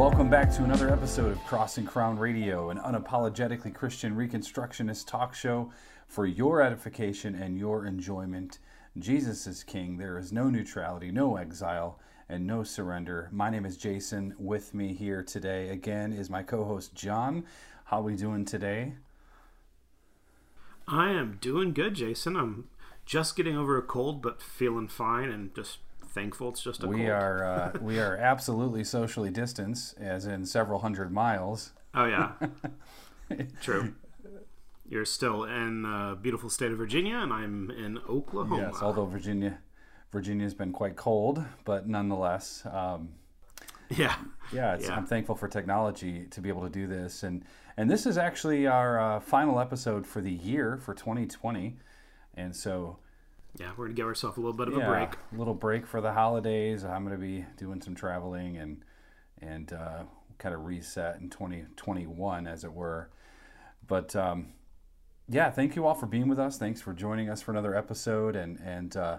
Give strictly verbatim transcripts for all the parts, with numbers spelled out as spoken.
Welcome back to another episode of Crossing Crown Radio, an unapologetically Christian Reconstructionist talk show for your edification and your enjoyment. Jesus is King. There is no neutrality, no exile, and no surrender. My name is Jason. With me here today again is my co-host John. How are we doing today? I am doing good, Jason. I'm just getting over a cold, but feeling fine and just thankful it's just a we cold. are uh, we are absolutely socially distanced, as in several hundred miles. Oh yeah, true. You're still in the beautiful state of Virginia, and I'm in Oklahoma. Yes, although Virginia, Virginia's been quite cold, but nonetheless, um, yeah, yeah, it's, yeah. I'm thankful for technology to be able to do this, and and this is actually our uh, final episode for the year for twenty twenty, and so. Yeah, we're going to give ourselves a little bit of yeah, a break. A little break for the holidays. I'm going to be doing some traveling and and uh, kind of reset in twenty twenty-one, as it were. But, um, yeah, thank you all for being with us. Thanks for joining us for another episode. And, and uh,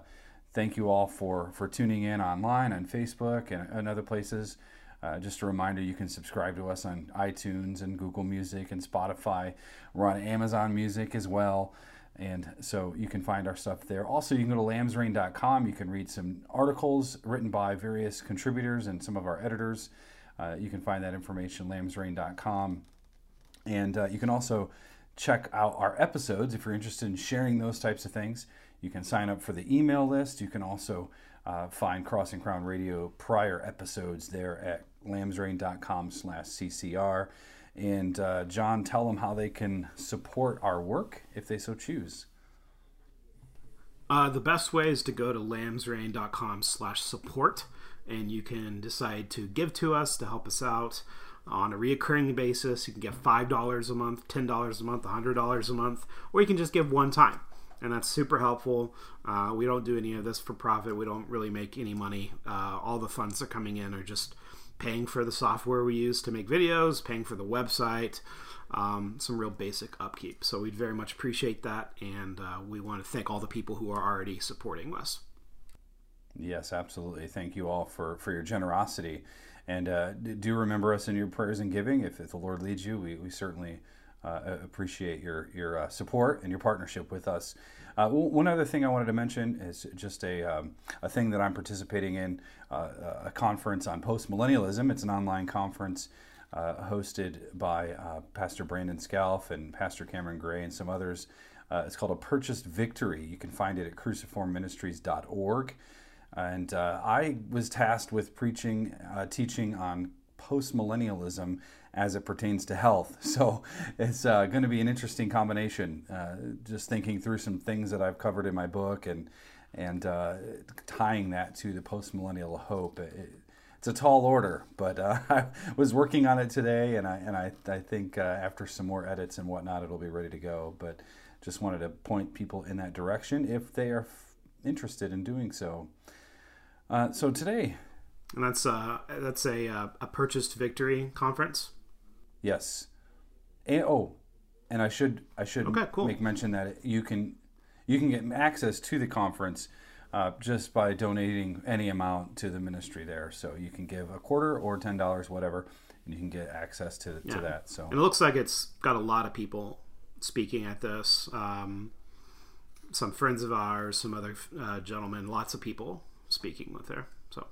thank you all for, for tuning in online on Facebook and, and other places. Uh, just a reminder, you can subscribe to us on iTunes and Google Music and Spotify. We're on Amazon Music as well. And so you can find our stuff there. Also, you can go to lambs rain dot com. You can read some articles written by various contributors and some of our editors. Uh, you can find that information, lambs rain dot com. And uh, you can also check out our episodes if you're interested in sharing those types of things. You can sign up for the email list. You can also uh, find Crossing Crown Radio prior episodes there at lambs rain dot com slash C C R. And uh, John, tell them how they can support our work if they so choose. Uh, the best way is to go to lambs rain dot com slash support, and you can decide to give to us to help us out on a reoccurring basis. You can give five dollars a month, ten dollars a month, one hundred dollars a month, or you can just give one time, and that's super helpful. Uh, we don't do any of this for profit. We don't really make any money. Uh, all the funds that are coming in are just paying for the software we use to make videos, paying for the website, um, some real basic upkeep. So we'd very much appreciate that, and uh, we want to thank all the people who are already supporting us. Yes, absolutely. Thank you all for, for your generosity. And uh, do remember us in your prayers and giving. If, if the Lord leads you, we, we certainly uh, appreciate your, your uh, support and your partnership with us. Uh, one other thing I wanted to mention is just a um, a thing that I'm participating in, uh, a conference on postmillennialism. It's an online conference uh, hosted by uh, Pastor Brandon Scalf and Pastor Cameron Gray and some others. Uh, it's called A Purchased Victory. You can find it at cruciform ministries dot org. And uh, I was tasked with preaching, uh, teaching on postmillennialism as it pertains to health. So it's uh, going to be an interesting combination, uh, just thinking through some things that I've covered in my book and and uh, tying that to the postmillennial hope. It, it's a tall order, but uh, I was working on it today, and I and I, I think uh, after some more edits and whatnot, it'll be ready to go. But just wanted to point people in that direction if they are f- interested in doing so. Uh, so today... And that's uh that's a uh, a Purchased Victory conference. Yes, and, oh, and I should I should okay, cool. make mention that you can you can get access to the conference uh, just by donating any amount to the ministry there. So you can give a quarter or ten dollars, whatever, and you can get access to yeah. to that. So and it looks like it's got a lot of people speaking at this. Um, some friends of ours, some other uh, gentlemen, lots of people speaking with there. So.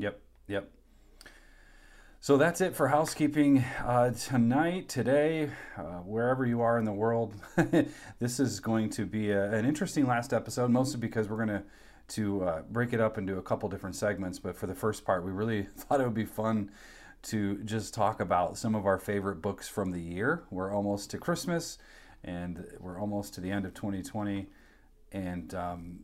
Yep, yep. So that's it for housekeeping uh, tonight, today, uh, wherever you are in the world. This is going to be a, an interesting last episode, mostly because we're going to to uh, break it up into a couple different segments. But for the first part, we really thought it would be fun to just talk about some of our favorite books from the year. We're almost to Christmas, and we're almost to the end of twenty twenty, and um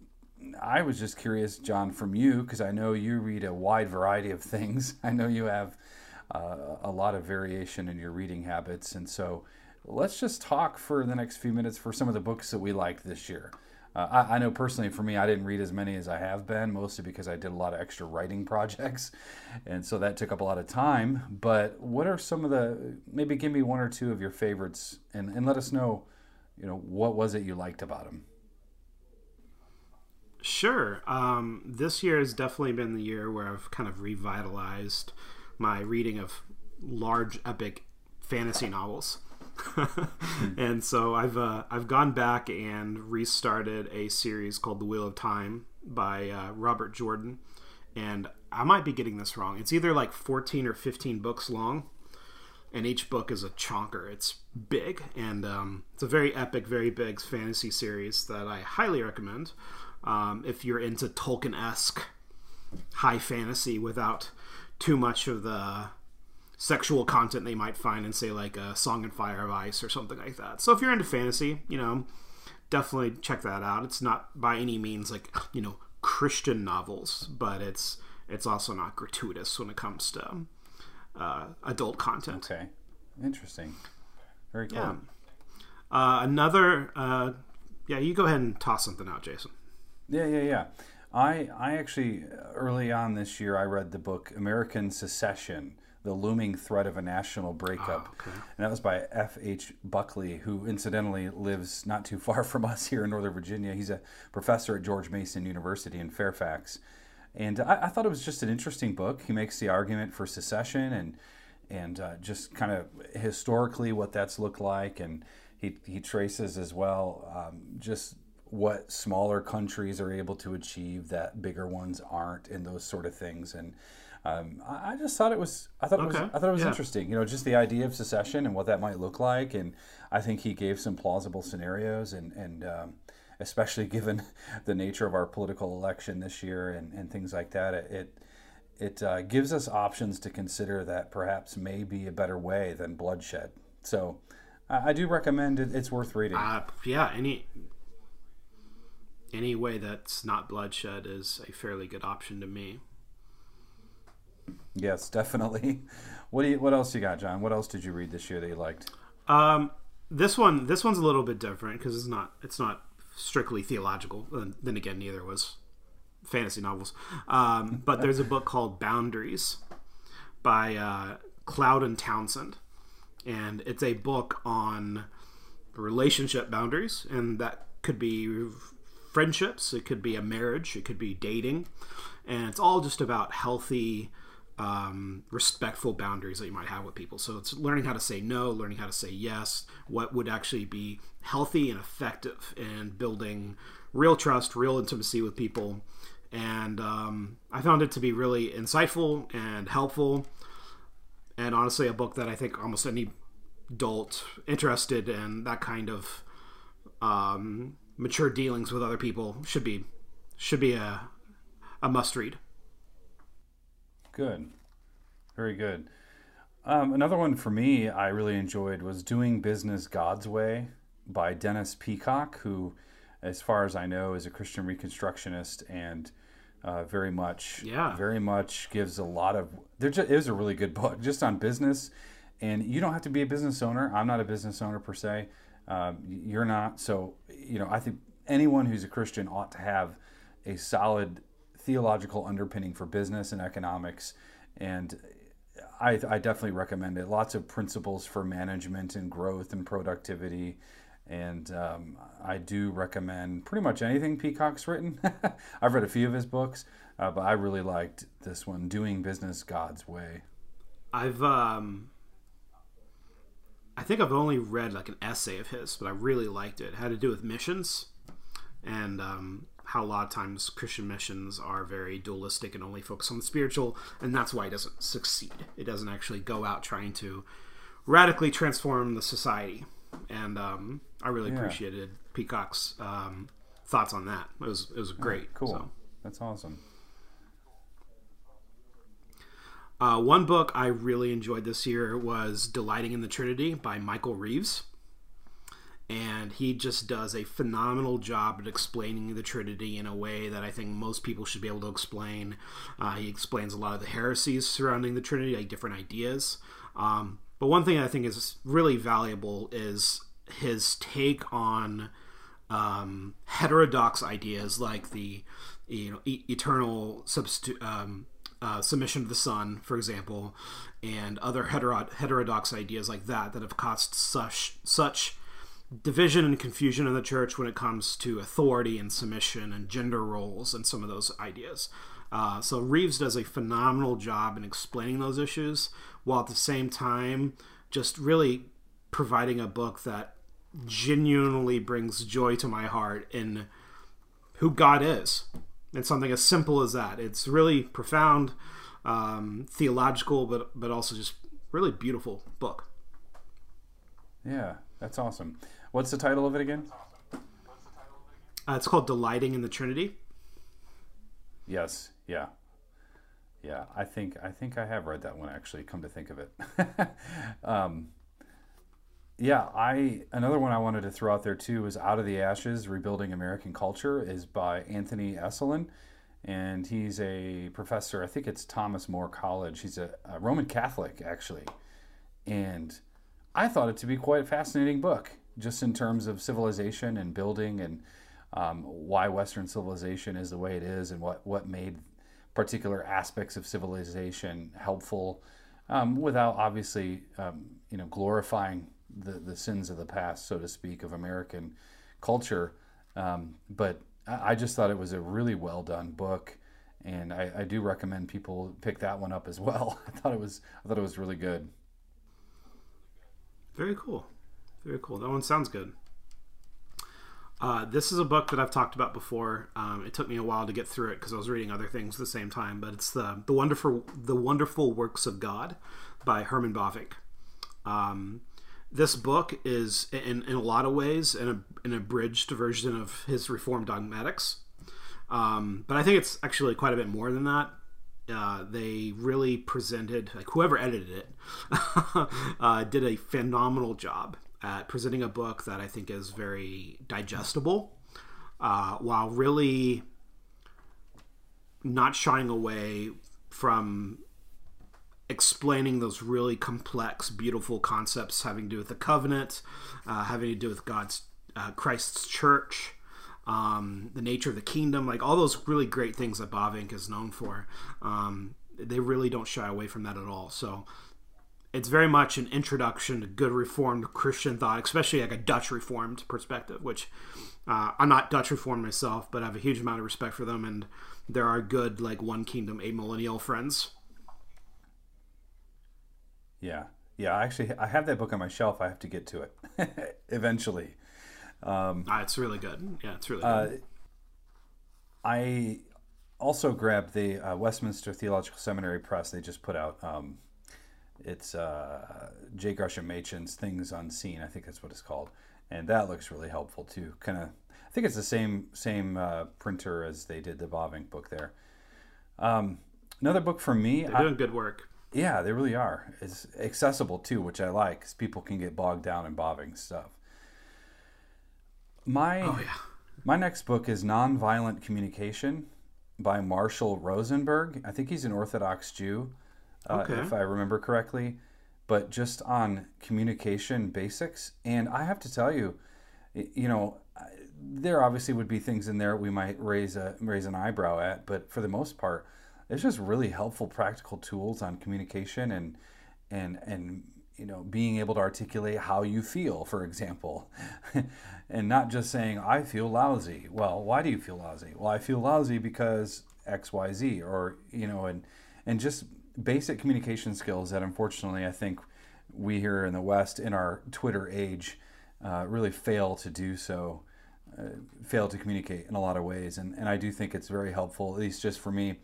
I was just curious, John, from you, because I know you read a wide variety of things. I know you have uh, a lot of variation in your reading habits. And so let's just talk for the next few minutes for some of the books that we liked this year. Uh, I, I know personally for me, I didn't read as many as I have been, mostly because I did a lot of extra writing projects. And so that took up a lot of time. But what are some of the, maybe give me one or two of your favorites and, and let us know, you know, what was it you liked about them? Sure. Um, this year has definitely been the year where I've kind of revitalized my reading of large epic fantasy novels. And so I've uh, I've gone back and restarted a series called The Wheel of Time by uh, Robert Jordan, and I might be getting this wrong. It's either like fourteen or fifteen books long, and each book is a chonker. It's big, and um, it's a very epic, very big fantasy series that I highly recommend um, if you're into Tolkien-esque high fantasy without too much of the sexual content they might find in, say, like a Song and Fire of Ice or something like that. So if you're into fantasy, you know, definitely check that out. It's not by any means like, you know, Christian novels, but it's it's also not gratuitous when it comes to uh, adult content. Okay, interesting. Very cool. Yeah. Uh, another, uh, yeah, you go ahead and toss something out, Jason. Yeah, yeah, yeah. I, I actually, early on this year, I read the book American Secession, The Looming Threat of a National Breakup. Oh, okay. And that was by F H Buckley, who incidentally lives not too far from us here in Northern Virginia. He's a professor at George Mason University in Fairfax. And I, I thought it was just an interesting book. He makes the argument for secession and and uh, just kind of historically what that's looked like. And he, he traces as well um, just what smaller countries are able to achieve that bigger ones aren't, and those sort of things. And Um, I just thought it was. I thought okay. it was. I thought it was yeah. interesting. You know, just the idea of secession and what that might look like, and I think he gave some plausible scenarios, and and um, especially given the nature of our political election this year and, and things like that, it it uh, gives us options to consider that perhaps may be a better way than bloodshed. So, I, I do recommend it. It's worth reading. Uh, yeah. Any any way that's not bloodshed is a fairly good option to me. Yes, definitely. What do you? What else you got, John? What else did you read this year that you liked? Um, this one, this one's a little bit different because it's not, it's not strictly theological. And then again, neither was fantasy novels. Um, but there's a book called Boundaries by uh, Cloud and Townsend, and it's a book on relationship boundaries, and that could be friendships, it could be a marriage, it could be dating, and it's all just about healthy, um, respectful boundaries that you might have with people. So it's learning how to say no, learning how to say yes, what would actually be healthy and effective, and building real trust, real intimacy with people. And um, I found it to be really insightful and helpful, and honestly a book that I think almost any adult interested in that kind of um, mature dealings with other people should be should be a a must read. Good. Very good. Um, another one for me I really enjoyed was Doing Business God's Way by Dennis Peacock, who, as far as I know, is a Christian Reconstructionist, and uh, very much, yeah. very much gives a lot of, there just, it was a really good book just on business. And you don't have to be a business owner. I'm not a business owner per se. Um, you're not. So, you know, I think anyone who's a Christian ought to have a solid theological underpinning for business and economics, and I, I definitely recommend it. Lots of principles for management and growth and productivity, and um, I do recommend pretty much anything Peacock's written. I've read a few of his books, uh, but I really liked this one, Doing Business God's Way. I've um, I think I've only read like an essay of his, but I really liked it. It had to do with missions, and um, how a lot of times Christian missions are very dualistic and only focus on the spiritual, and that's why it doesn't succeed. It doesn't actually go out trying to radically transform the society. And um, I really yeah. appreciated Peacock's um, thoughts on that. It was it was great. Oh, cool. So. That's awesome. Uh, one book I really enjoyed this year was Delighting in the Trinity by Michael Reeves. And he just does a phenomenal job at explaining the Trinity in a way that I think most people should be able to explain. Uh, he explains a lot of the heresies surrounding the Trinity, like different ideas. Um, but one thing I think is really valuable is his take on um, heterodox ideas like the you know e- eternal substitu- um, uh, submission of the Son, for example, and other hetero- heterodox ideas like that that have caused such such division and confusion in the church when it comes to authority and submission and gender roles and some of those ideas. Uh, so Reeves does a phenomenal job in explaining those issues, while at the same time just really providing a book that genuinely brings joy to my heart in who God is. It's something as simple as that. It's really profound, um, theological, but but also just really beautiful book. Yeah, that's awesome. What's the title of it again? Uh, it's called Delighting in the Trinity. Yes, yeah. Yeah, I think I think I have read that one, actually, come to think of it. um, yeah, I another one I wanted to throw out there, too, is Out of the Ashes, Rebuilding American Culture, is by Anthony Esolen, and he's a professor, I think it's Thomas More College. He's a, a Roman Catholic, actually, and I thought it to be quite a fascinating book, just in terms of civilization and building and um, why Western civilization is the way it is and what, what made particular aspects of civilization helpful, um, without obviously um, you know, glorifying the, the sins of the past, so to speak, of American culture. Um, but I just thought it was a really well done book, and I, I do recommend people pick that one up as well. I thought it was I thought it was really good. Very cool. Very cool. That one sounds good. Uh, this is a book that I've talked about before. Um, it took me a while to get through it because I was reading other things at the same time, but it's the the wonderful the Wonderful Works of God by Herman Bavinck. Um, this book is, in, in a lot of ways, an, an abridged version of his Reformed dogmatics, um, but I think it's actually quite a bit more than that. Uh, they really presented, like whoever edited it, uh, did a phenomenal job at presenting a book that I think is very digestible, uh, while really not shying away from explaining those really complex, beautiful concepts having to do with the covenant, uh, having to do with God's, uh, Christ's church, um, the nature of the kingdom, like all those really great things that Bavinck is known for. Um, they really don't shy away from that at all. So it's very much an introduction to good Reformed Christian thought, especially like a Dutch Reformed perspective, which uh, I'm not Dutch Reformed myself, but I have a huge amount of respect for them, and there are good, like, One Kingdom amillennial friends. Yeah, yeah. Actually, I have that book on my shelf. I have to get to it eventually. Um, ah, it's really good. Yeah, it's really uh, good. I also grabbed the uh, Westminster Theological Seminary Press. They just put out... Um, It's uh, J. Gresham Machen's Things Unseen, I think that's what it's called, and that looks really helpful too. Kind of, I think it's the same same uh, printer as they did the Bavinck book there. Um, another book for me, they're doing I, good work. Yeah, they really are. It's accessible too, which I like, because people can get bogged down in Bavinck stuff. My oh, yeah. my next book is Nonviolent Communication by Marshall Rosenberg. I think he's an Orthodox Jew. Uh, okay. If I remember correctly, but just on communication basics. And I have to tell you, you know, there obviously would be things in there we might raise a raise an eyebrow at, but for the most part, it's just really helpful, practical tools on communication and and and you know, being able to articulate how you feel, for example, and not just saying I feel lousy. Well, why do you feel lousy? Well, I feel lousy because X, Y, Z, or you know, and and just basic communication skills that, unfortunately, I think we here in the West, in our Twitter age, uh, really fail to do so, uh, fail to communicate in a lot of ways. And, and I do think it's very helpful, at least just for me,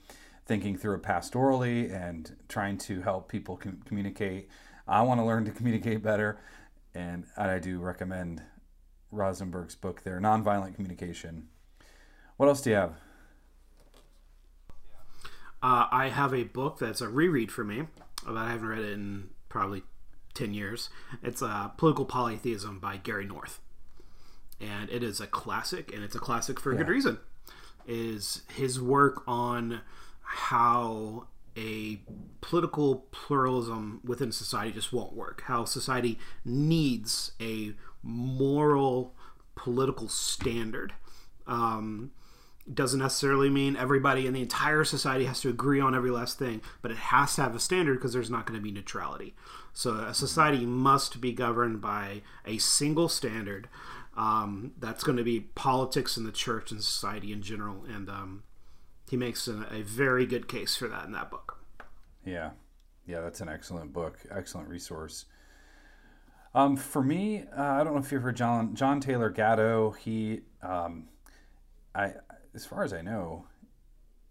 thinking through it pastorally and trying to help people com- communicate. I want to learn to communicate better, and I do recommend Rosenberg's book there, Nonviolent Communication. What else do you have? Uh, I have a book that's a reread for me, but I haven't read it in probably ten years. It's uh, Political Polytheism by Gary North. And it is a classic, and it's a classic for a yeah. good reason. It is his work on how a political pluralism within society just won't work, how society needs a moral political standard. Um... doesn't necessarily mean everybody in the entire society has to agree on every last thing, but it has to have a standard because there's not going to be neutrality. So a society must be governed by a single standard. Um, that's going to be politics and the church and society in general. And um, he makes a, a very good case for that in that book. Yeah. Yeah, that's an excellent book, excellent resource. Um, for me, uh, I don't know if you've heard John John Taylor Gatto. He, um, I as far as I know,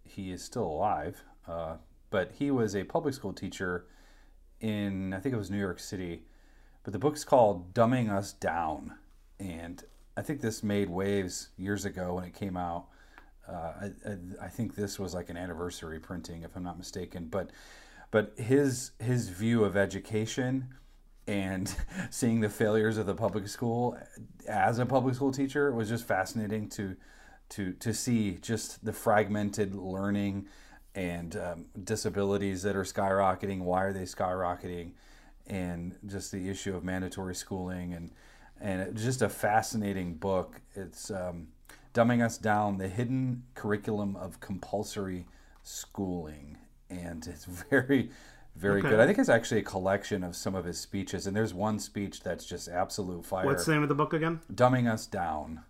he is still alive. Uh, but he was a public school teacher in, I think it was New York City. But the book's called Dumbing Us Down, and I think this made waves years ago when it came out. Uh, I, I, I think this was like an anniversary printing, if I'm not mistaken. But but his his view of education and seeing the failures of the public school as a public school teacher was just fascinating to to to see just the fragmented learning and um, disabilities that are skyrocketing. Why are they skyrocketing? And just the issue of mandatory schooling, and and it's just a fascinating book. It's um, Dumbing Us Down, The Hidden Curriculum of Compulsory Schooling. And it's very, very okay. good. I think it's actually a collection of some of his speeches. And there's one speech that's just absolute fire. What's the name of the book again? Dumbing Us Down.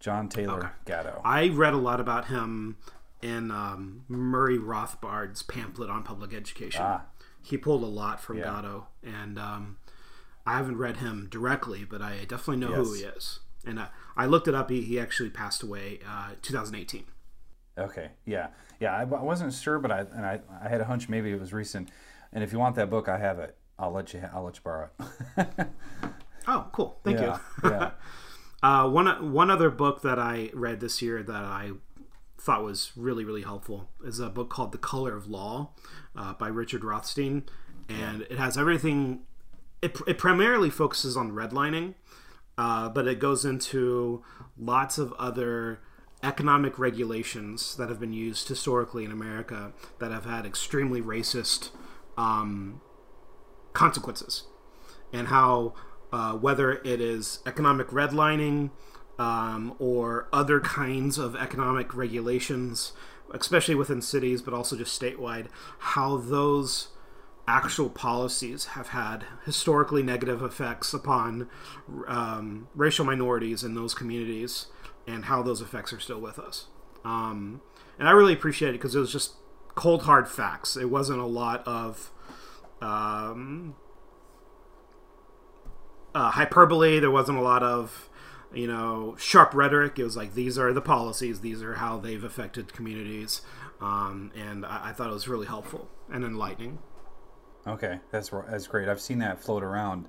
John Taylor okay. Gatto. I read a lot about him in um, Murray Rothbard's pamphlet on public education. Ah. He pulled a lot from yeah. Gatto. And um, I haven't read him directly, but I definitely know yes. who he is. And uh, I looked it up. He, he actually passed away uh, twenty eighteen. Okay. Yeah. Yeah. I, I wasn't sure, but I and I, I had a hunch maybe it was recent. And if you want that book, I have it. I'll let you. I'll let you borrow it. Oh, cool. Thank yeah, you. yeah. Uh, one one other book that I read this year that I thought was really really helpful is a book called The Color of Law uh, by Richard Rothstein, and it has everything. It it primarily focuses on redlining. Uh, but it goes into lots of other economic regulations that have been used historically in America that have had extremely racist um, consequences, and how uh, whether it is economic redlining um, or other kinds of economic regulations, especially within cities, but also just statewide, how those actual policies have had historically negative effects upon um, racial minorities in those communities, and how those effects are still with us. Um, and I really appreciate it because it was just cold, hard facts. It wasn't a lot of um, uh, hyperbole. There wasn't a lot of, you know, sharp rhetoric. It was like, these are the policies. These are how they've affected communities. Um, and I, I thought it was really helpful and enlightening. Okay, that's that's great. I've seen that float around.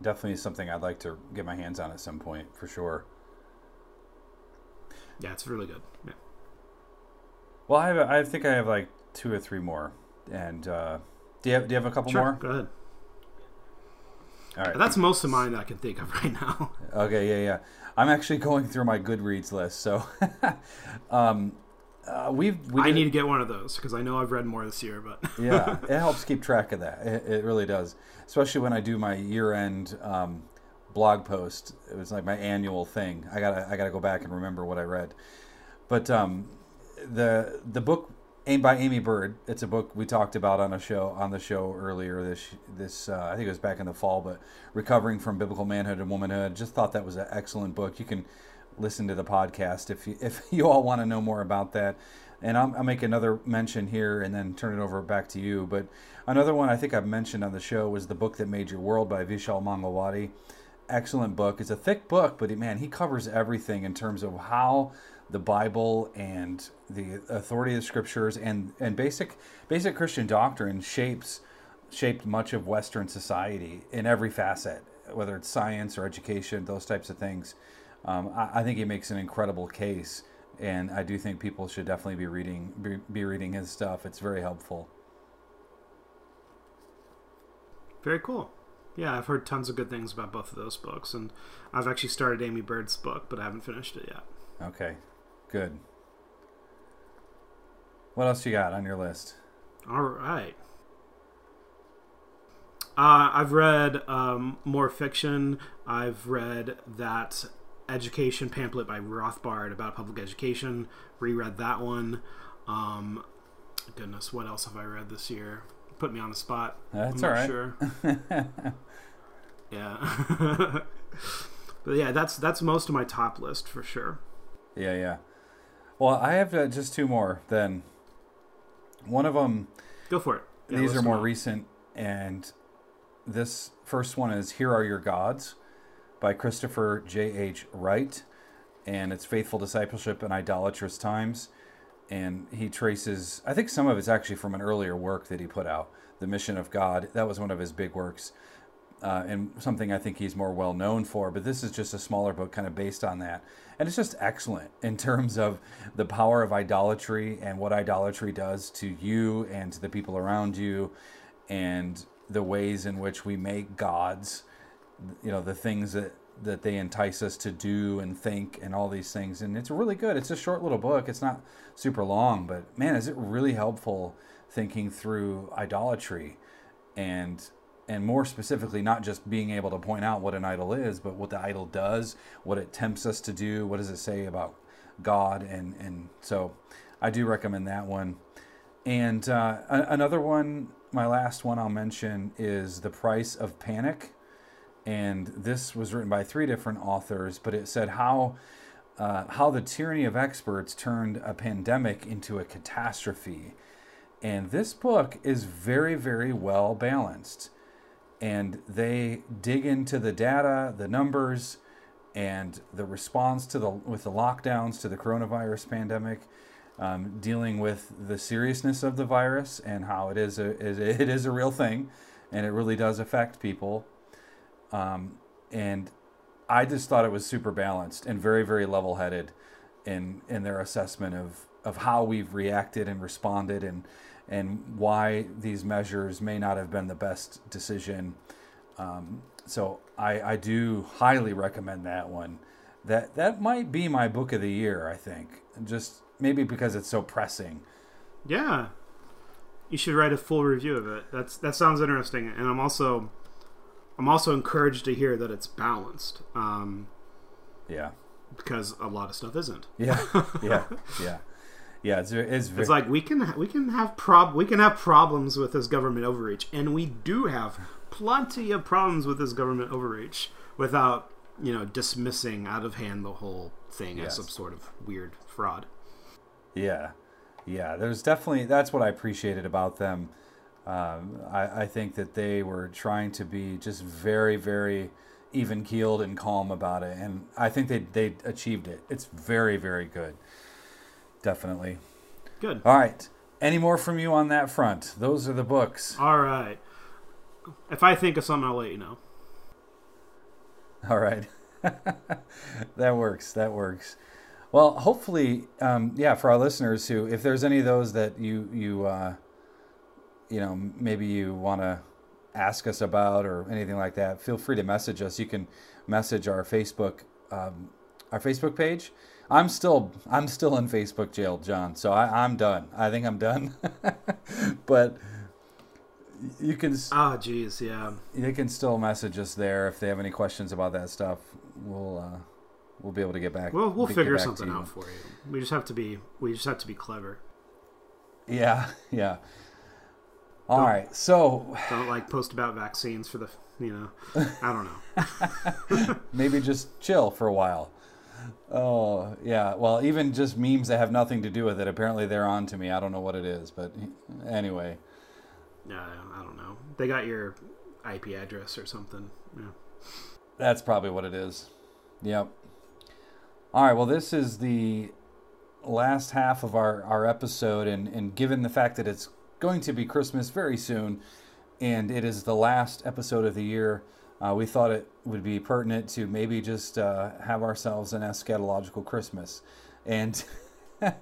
Definitely something I'd like to get my hands on at some point, for sure. Yeah, it's really good. Yeah. Well, I have, I think I have like two or three more. And uh, do you have do you have a couple sure, more? Go ahead. All right, that's most of mine that I can think of right now. Okay, yeah, yeah. I'm actually going through my Goodreads list, so. um, Uh, we've, we I need to get one of those because I know I've read more this year. But yeah, it helps keep track of that. It, it really does, especially when I do my year-end um, blog post. It was like my annual thing. I gotta I gotta go back and remember what I read. But um, the the book by Amy Bird. It's a book we talked about on a show on the show earlier this this. Uh, I think it was back in the fall. But Recovering from Biblical Manhood and Womanhood. Just thought that was an excellent book. You can listen to the podcast if you if you all want to know more about that. And I'll, I'll make another mention here and then turn it over back to you. But another one I think I've mentioned on the show was The Book That Made Your World by Vishal Mangalwadi. Excellent book. It's a thick book, but it, man, he covers everything in terms of how the Bible and the authority of the scriptures and and basic basic Christian doctrine shapes shaped much of Western society in every facet, whether it's science or education, those types of things. Um, I, I think he makes an incredible case, and I do think people should definitely be reading be, be reading his stuff. It's very helpful. Very cool. Yeah, I've heard tons of good things about both of those books, and I've actually started Amy Bird's book, but I haven't finished it yet. Okay, good. What else you got on your list? All right. Uh, I've read um, more fiction. I've read that education pamphlet by Rothbard about public education. Reread that one. Um, goodness, what else have I read this year? Put me on the spot. That's I'm all not right. Sure. Yeah. But yeah, that's that's most of my top list for sure. Yeah, yeah. Well, I have uh, just two more then. One of them... Go for it. Yeah, these are more recent, and this first one is Here Are Your Gods by Christopher J H. Wright, and it's Faithful Discipleship in Idolatrous Times. And he traces, I think some of it's actually from an earlier work that he put out, The Mission of God. That was one of his big works, uh, and something I think he's more well known for. But this is just a smaller book kind of based on that. And it's just excellent in terms of the power of idolatry and what idolatry does to you and to the people around you, and the ways in which we make gods, you know, the things that that they entice us to do and think and all these things. And it's really good. It's a short little book. It's not super long, but man, is it really helpful thinking through idolatry, and and more specifically, not just being able to point out what an idol is, but what the idol does, what it tempts us to do, what does it say about God. And, and so I do recommend that one. And uh, another one, my last one I'll mention, is The Price of Panic. And this was written by three different authors, but it said how uh, how the tyranny of experts turned a pandemic into a catastrophe. And this book is very, very well balanced. And they dig into the data, the numbers, and the response to the with the lockdowns to the coronavirus pandemic, um, dealing with the seriousness of the virus and how it is a, it is a real thing, and it really does affect people. Um, and I just thought it was super balanced and very, very level-headed in, in their assessment of, of how we've reacted and responded, and, and why these measures may not have been the best decision. Um, so I, I do highly recommend that one. That, that might be my book of the year, I think, just maybe because it's so pressing. Yeah. You should write a full review of it. That's, that sounds interesting. And I'm also... I'm also encouraged to hear that it's balanced. Um, yeah. Because a lot of stuff isn't. Yeah. Yeah. Yeah. Yeah. It's, it's, very... it's like we can we can have prob we can have problems with this government overreach, and we do have plenty of problems with this government overreach without, you know, dismissing out of hand the whole thing yes. as some sort of weird fraud. Yeah. Yeah. There's definitely, that's what I appreciated about them. Um, I, I think that they were trying to be just very, very even-keeled and calm about it. And I think they, they achieved it. It's very, very good. Definitely. Good. All right. Any more from you on that front? Those are the books. All right. If I think of something, I'll let you know. All right. That works. That works. Well, hopefully, um, yeah, for our listeners who, if there's any of those that you... you uh, you know, maybe you want to ask us about or anything like that, feel free to message us. You can message our Facebook, um, our Facebook page. I'm still, I'm still in Facebook jail, John. So I, I'm done. I think I'm done, but you can, oh geez. Yeah. They can still message us there. If they have any questions about that stuff, we'll, uh, we'll be able to get back. We'll, we'll figure something out for you. We just have to be, we just have to be clever. Yeah. Yeah. All don't, right, so don't like post about vaccines for the you know, I don't know. Maybe just chill for a while. Oh yeah, well even just memes that have nothing to do with it. Apparently they're on to me. I don't know what it is, but anyway. Yeah, uh, I don't know. They got your I P address or something. Yeah. That's probably what it is. Yep. All right. Well, this is the last half of our our episode, and and given the fact that it's going to be Christmas very soon, and it is the last episode of the year, uh, we thought it would be pertinent to maybe just uh, have ourselves an eschatological Christmas. And I,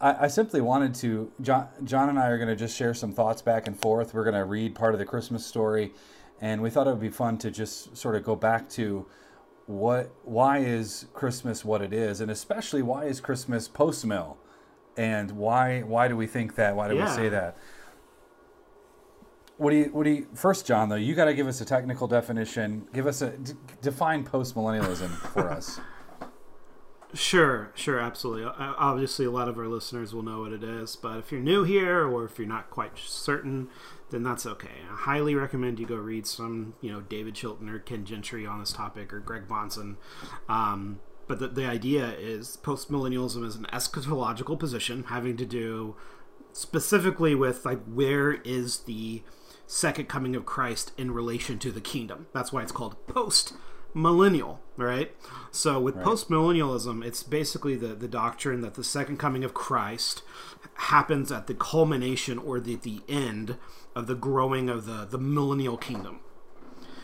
I simply wanted to, John, John and I are going to just share some thoughts back and forth. We're going to read part of the Christmas story, and we thought it would be fun to just sort of go back to what, why is Christmas what it is, and especially why is Christmas post-mill? And why why do we think that? Why do yeah. we say that? What do you what do you first, John? Though you got to give us a technical definition. Give us a d define post-millennialism for us. Sure, sure, absolutely. Obviously, a lot of our listeners will know what it is, but if you're new here or if you're not quite certain, then that's okay. I highly recommend you go read some, you know, David Chilton or Ken Gentry on this topic, or Greg Bonson. Um, But the, the idea is postmillennialism is an eschatological position having to do specifically with, like, where is the second coming of Christ in relation to the kingdom? That's why it's called postmillennial, right? So with right. postmillennialism, it's basically the, the doctrine that the second coming of Christ happens at the culmination or the, the end of the growing of the, the millennial kingdom.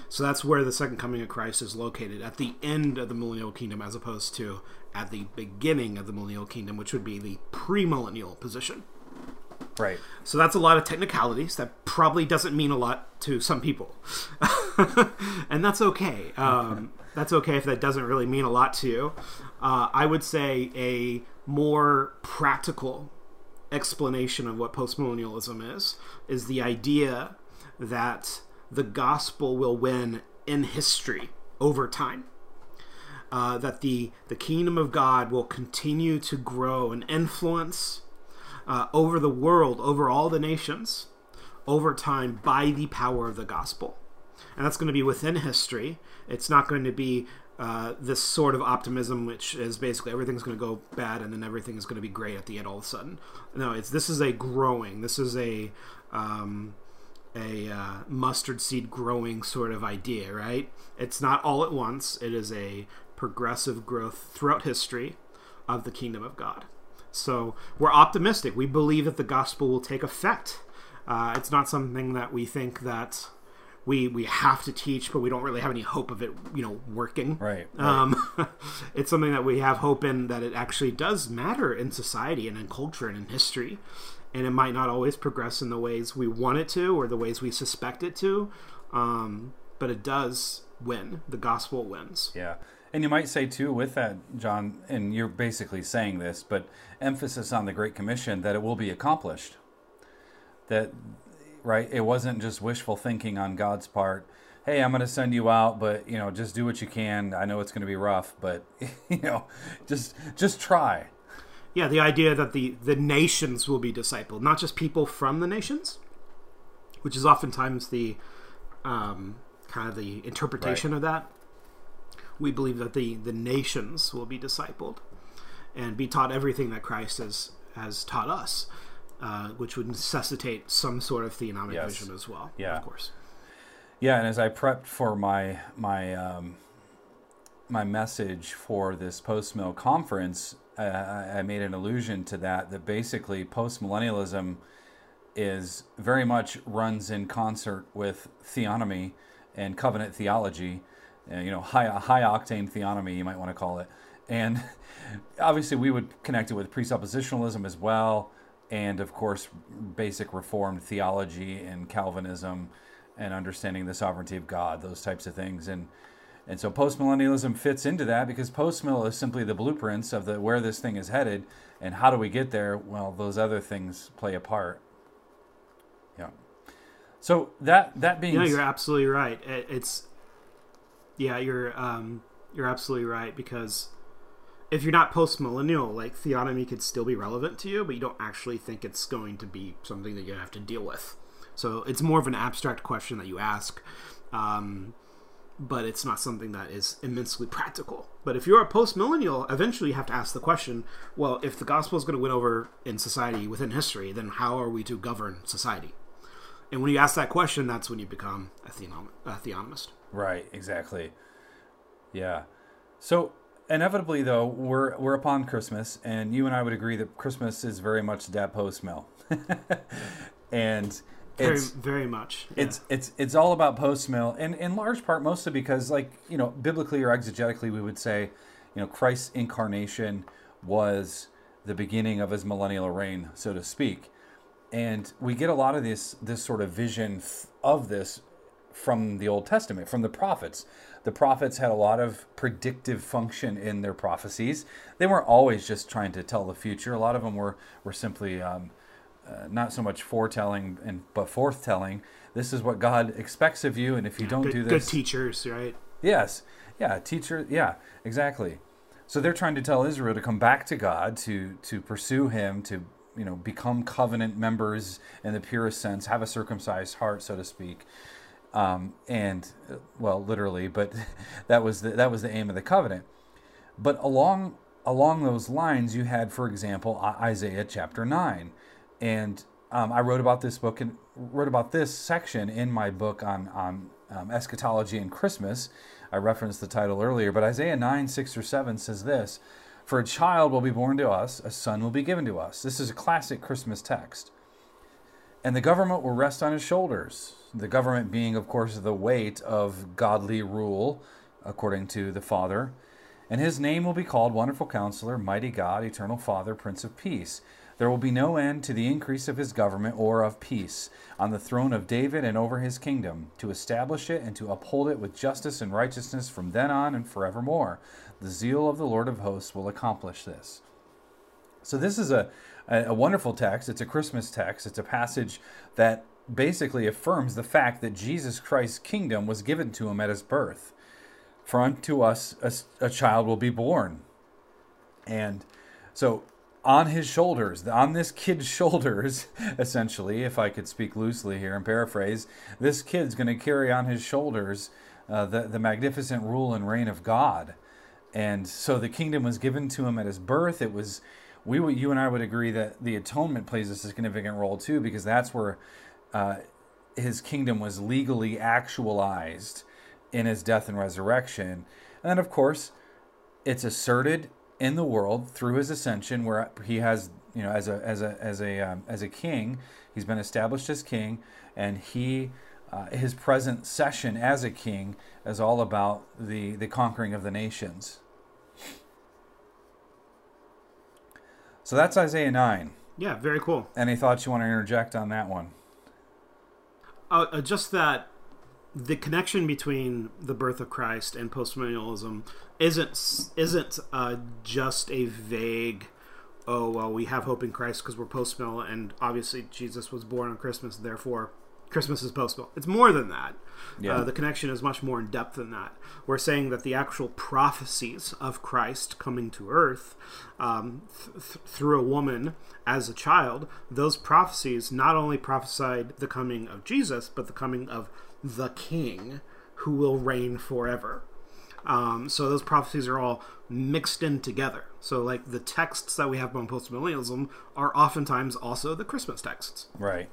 So that's where the second coming of Christ is located, at the end of the millennial kingdom, as opposed to at the beginning of the millennial kingdom, which would be the premillennial position. Right. So that's a lot of technicalities that probably doesn't mean a lot to some people. And that's okay. Um, that's okay if that doesn't really mean a lot to you. Uh, I would say a more practical explanation of what postmillennialism is, is the idea that the gospel will win in history over time. Uh, that the, the kingdom of God will continue to grow and influence uh, over the world, over all the nations, over time by the power of the gospel. And that's going to be within history. It's not going to be uh, this sort of optimism, which is basically everything's going to go bad and then everything is going to be great at the end all of a sudden. No, it's this is a growing. This is a... Um, a uh, mustard seed growing sort of idea, right? It's not all at once. It is a progressive growth throughout history of the kingdom of God. So we're optimistic. We believe that the gospel will take effect. Uh, it's not something that we think that we we have to teach, but we don't really have any hope of it, you know, working. Right. right. Um, it's something that we have hope in, that it actually does matter in society and in culture and in history. And it might not always progress in the ways we want it to or the ways we suspect it to, um, but it does win. The gospel wins. Yeah. And you might say, too, with that, John, and you're basically saying this, but emphasis on the Great Commission, that it will be accomplished. That, right, it wasn't just wishful thinking on God's part. Hey, I'm going to send you out, but, you know, just do what you can. I know it's going to be rough, but, you know, just just try. Yeah, the idea that the, the nations will be discipled, not just people from the nations, which is oftentimes the um, kind of the interpretation right. of that. We believe that the, the nations will be discipled and be taught everything that Christ has, has taught us, uh, which would necessitate some sort of theonomic yes. vision as well, yeah. of course. Yeah, and as I prepped for my my um, my message for this post-mill conference, Uh, I made an allusion to that, that basically postmillennialism is very much runs in concert with theonomy and covenant theology, uh, you know, high, high octane theonomy, you might want to call it. And obviously we would connect it with presuppositionalism as well. And of course, basic Reformed theology and Calvinism and understanding the sovereignty of God, those types of things. And And so postmillennialism fits into that, because postmill is simply the blueprints of the where this thing is headed, and how do we get there? Well, those other things play a part. Yeah. So that that being, no, you're absolutely right. It, it's yeah, you're um, you're absolutely right, because if you're not postmillennial, like, theonomy could still be relevant to you, but you don't actually think it's going to be something that you have to deal with. So it's more of an abstract question that you ask. Um, But it's not something that is immensely practical. But if you're a post-millennial, eventually you have to ask the question, well, if the gospel is going to win over in society within history, then how are we to govern society? And when you ask that question, that's when you become a, theonom- a theonomist. Right, exactly. Yeah. So inevitably, though, we're we're upon Christmas, and you and I would agree that Christmas is very much that post-mill. And... It's, very, very much. Yeah. It's it's it's all about post-mill, and in large part mostly because, like, you know, biblically or exegetically, we would say, you know, Christ's incarnation was the beginning of his millennial reign, so to speak. And we get a lot of this this sort of vision of this from the Old Testament, from the prophets. The prophets had a lot of predictive function in their prophecies. They weren't always just trying to tell the future. A lot of them were were simply... Um, Uh, not so much foretelling, and but forthtelling. This is what God expects of you, and if you yeah, don't good, do this... Good teachers, right? Yes. Yeah, teacher. Yeah, exactly. So they're trying to tell Israel to come back to God, to to pursue him, to, you know, become covenant members in the purest sense, have a circumcised heart, so to speak. Um, and, well, literally, but that was the, that was the aim of the covenant. But along along those lines, you had, for example, Isaiah chapter nine, and um, I wrote about this book and wrote about this section in my book on on um, eschatology and Christmas. I referenced the title earlier, but Isaiah nine six or seven says this: "For a child will be born to us; a son will be given to us." This is a classic Christmas text. "And the government will rest on his shoulders," the government being, of course, the weight of godly rule, according to the Father. "And his name will be called Wonderful Counselor, Mighty God, Eternal Father, Prince of Peace. There will be no end to the increase of his government or of peace on the throne of David and over his kingdom, to establish it and to uphold it with justice and righteousness from then on and forevermore. The zeal of the Lord of hosts will accomplish this." So this is a, a wonderful text. It's a Christmas text. It's a passage that basically affirms the fact that Jesus Christ's kingdom was given to him at his birth. "For unto us a, a child will be born." And so on his shoulders, on this kid's shoulders, essentially, if I could speak loosely here and paraphrase, this kid's going to carry on his shoulders uh, the, the magnificent rule and reign of God. And so the kingdom was given to him at his birth. It was... We, you and I would agree that the atonement plays a significant role too, because that's where uh, his kingdom was legally actualized in his death and resurrection. And then, of course, it's asserted in the world through his ascension, where he has, you know, as a as a as a um, as a king, he's been established as king, and he uh, his present session as a king is all about the the conquering of the nations. So that's Isaiah nine. Yeah, very cool. Any thoughts you want to interject on that one? Uh, just that the connection between the birth of Christ and postmillennialism isn't isn't uh, just a vague, oh, well, we have hope in Christ because we're postmill, and obviously Jesus was born on Christmas, therefore Christmas is postmill. It's more than that. Yeah. Uh, the connection is much more in depth than that. We're saying that the actual prophecies of Christ coming to earth um, th th through a woman as a child, those prophecies not only prophesied the coming of Jesus, but the coming of the King who will reign forever. Um, so those prophecies are all mixed in together. So like the texts that we have on postmillennialism are oftentimes also the Christmas texts. Right.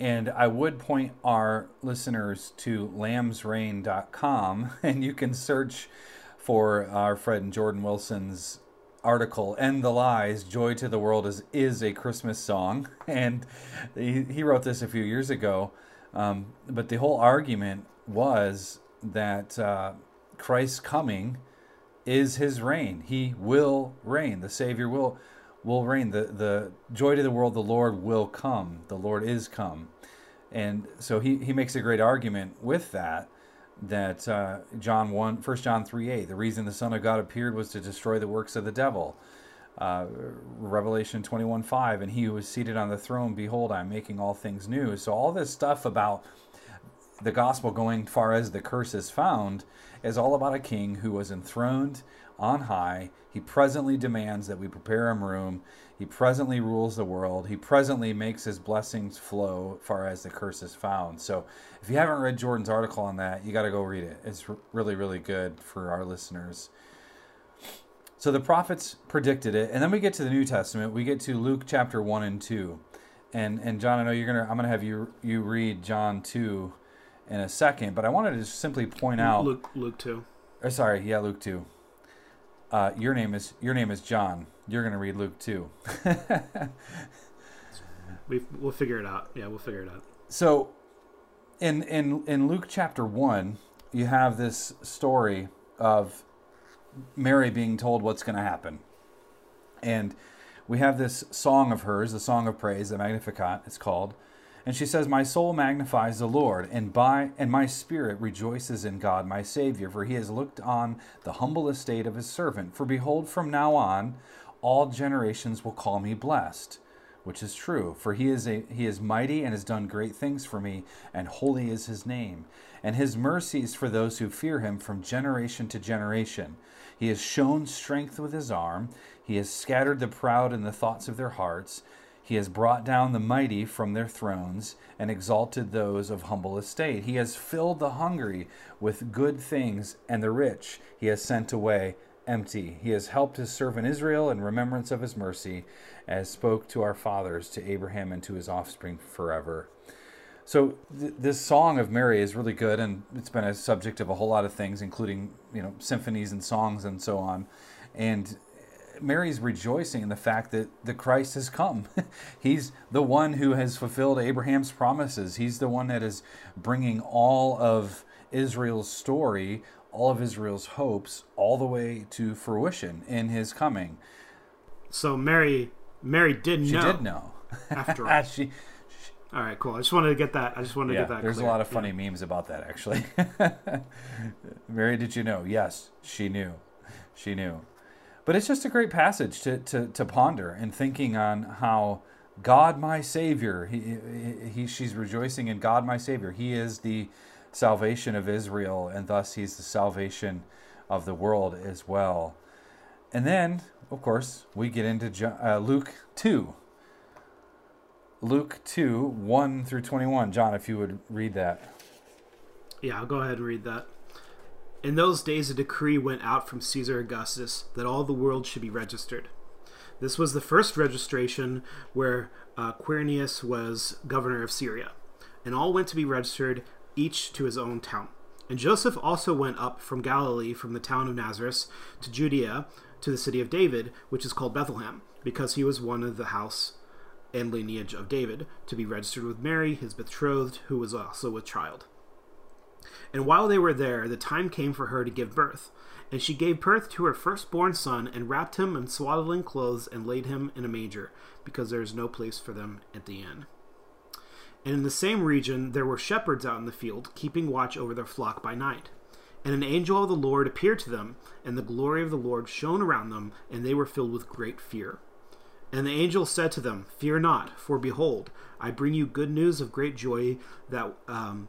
And I would point our listeners to lambs rain dot com, and you can search for our friend Jordan Wilson's article, "End the Lies, Joy to the World is, is a Christmas Song." And he, he wrote this a few years ago, um, but the whole argument was that uh, Christ's coming is his reign. He will reign. The Savior will will reign. The, the joy to the world, the Lord will come. The Lord is come. And so he, he makes a great argument with that, that uh, John one, first John three eight, the reason the Son of God appeared was to destroy the works of the devil. Uh, Revelation twenty-one five, and he who is seated on the throne, behold, I'm making all things new. So all this stuff about the gospel going far as the curse is found is all about a king who was enthroned on high. He presently demands that we prepare him room. He presently rules the world. He presently makes his blessings flow far as the curse is found. So if you haven't read Jordan's article on that, you got to go read it. It's really, really good for our listeners. So the prophets predicted it. And then we get to the New Testament. We get to Luke chapter one and two. And and John, I know you're going to, I'm going to have you you read John two in a second, but I wanted to just simply point out Luke Luke two. Or sorry, yeah, Luke two. Uh, your name is your name is John. You're going to read Luke two. we we'll figure it out. Yeah, we'll figure it out. So, in in in Luke chapter one, you have this story of Mary being told what's going to happen, and we have this song of hers, the Song of Praise, the Magnificat, it's called, and she says, "My soul magnifies the Lord, and by and my spirit rejoices in God my Savior, for he has looked on the humble estate of his servant. For behold, from now on, all generations will call me blessed," which is true. "For he is a he is mighty and has done great things for me, and holy is his name. And his mercies for those who fear him from generation to generation. He has shown strength with his arm. He has scattered the proud in the thoughts of their hearts. He has brought down the mighty from their thrones and exalted those of humble estate. He has filled the hungry with good things, and the rich he has sent away empty. He has helped his servant Israel in remembrance of his mercy, as spoke to our fathers, to Abraham and to his offspring forever. So th this song of Mary is really good, and it's been a subject of a whole lot of things, including, you know, symphonies and songs and so on. And Mary's rejoicing in the fact that the Christ has come. He's the one who has fulfilled Abraham's promises. He's the one that is bringing all of Israel's story, all of Israel's hopes, all the way to fruition in his coming. So Mary, Mary did know. She did know. After all. she, she, all right, cool. I just wanted to get that. I just wanted yeah, to get that There's clear. a lot of funny yeah. memes about that, actually. Mary, did you know? Yes, she knew. She knew. But it's just a great passage to, to, to ponder, and thinking on how God, my Savior, he, he, she's rejoicing in God, my Savior. He is the salvation of Israel, and thus he's the salvation of the world as well. And then, of course, we get into John, uh, Luke two. Luke two, one through twenty-one. John, if you would read that. Yeah, I'll go ahead and read that. In those days a decree went out from Caesar Augustus that all the world should be registered. This was the first registration where uh, Quirinius was governor of Syria. And all went to be registered, each to his own town. And Joseph also went up from Galilee, from the town of Nazareth, to Judea, to the city of David, which is called Bethlehem, because he was one of the house and lineage of David, to be registered with Mary, his betrothed, who was also with child. And while they were there, the time came for her to give birth. And she gave birth to her firstborn son, and wrapped him in swaddling clothes, and laid him in a manger, because there is no place for them at the inn. And in the same region there were shepherds out in the field, keeping watch over their flock by night. And an angel of the Lord appeared to them, and the glory of the Lord shone around them, and they were filled with great fear. And the angel said to them, "Fear not, for behold, I bring you good news of great joy that... Um,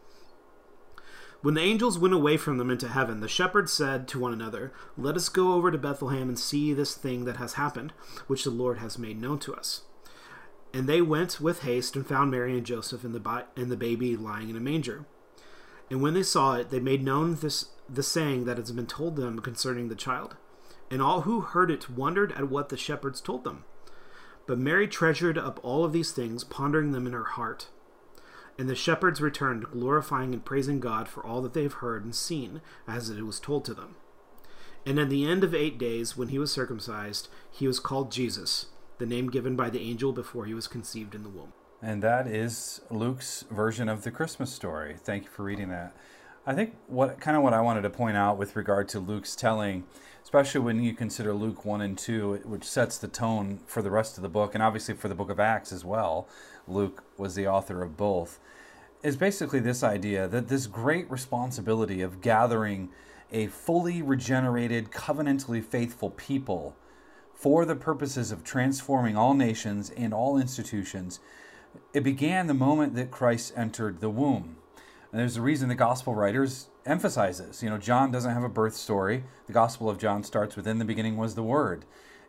When the angels went away from them into heaven, the shepherds said to one another, "Let us go over to Bethlehem and see this thing that has happened, which the Lord has made known to us." And they went with haste and found Mary and Joseph and the, and the baby lying in a manger. And when they saw it, they made known this, the saying that has been told them concerning the child. And all who heard it wondered at what the shepherds told them. But Mary treasured up all of these things, pondering them in her heart. And the shepherds returned, glorifying and praising God for all that they have heard and seen, as it was told to them. And at the end of eight days, when he was circumcised, he was called Jesus, the name given by the angel before he was conceived in the womb. And that is Luke's version of the Christmas story. Thank you for reading that. I think what kind of what I wanted to point out with regard to Luke's telling, especially when you consider Luke one and two, which sets the tone for the rest of the book, and obviously for the book of Acts as well. Luke was the author of both. Is basically this idea that this great responsibility of gathering a fully regenerated, covenantally faithful people for the purposes of transforming all nations and all institutions, it began the moment that Christ entered the womb. And there's a reason the gospel writers emphasize this. You know, John doesn't have a birth story. The Gospel of John starts with, "In the beginning was the Word."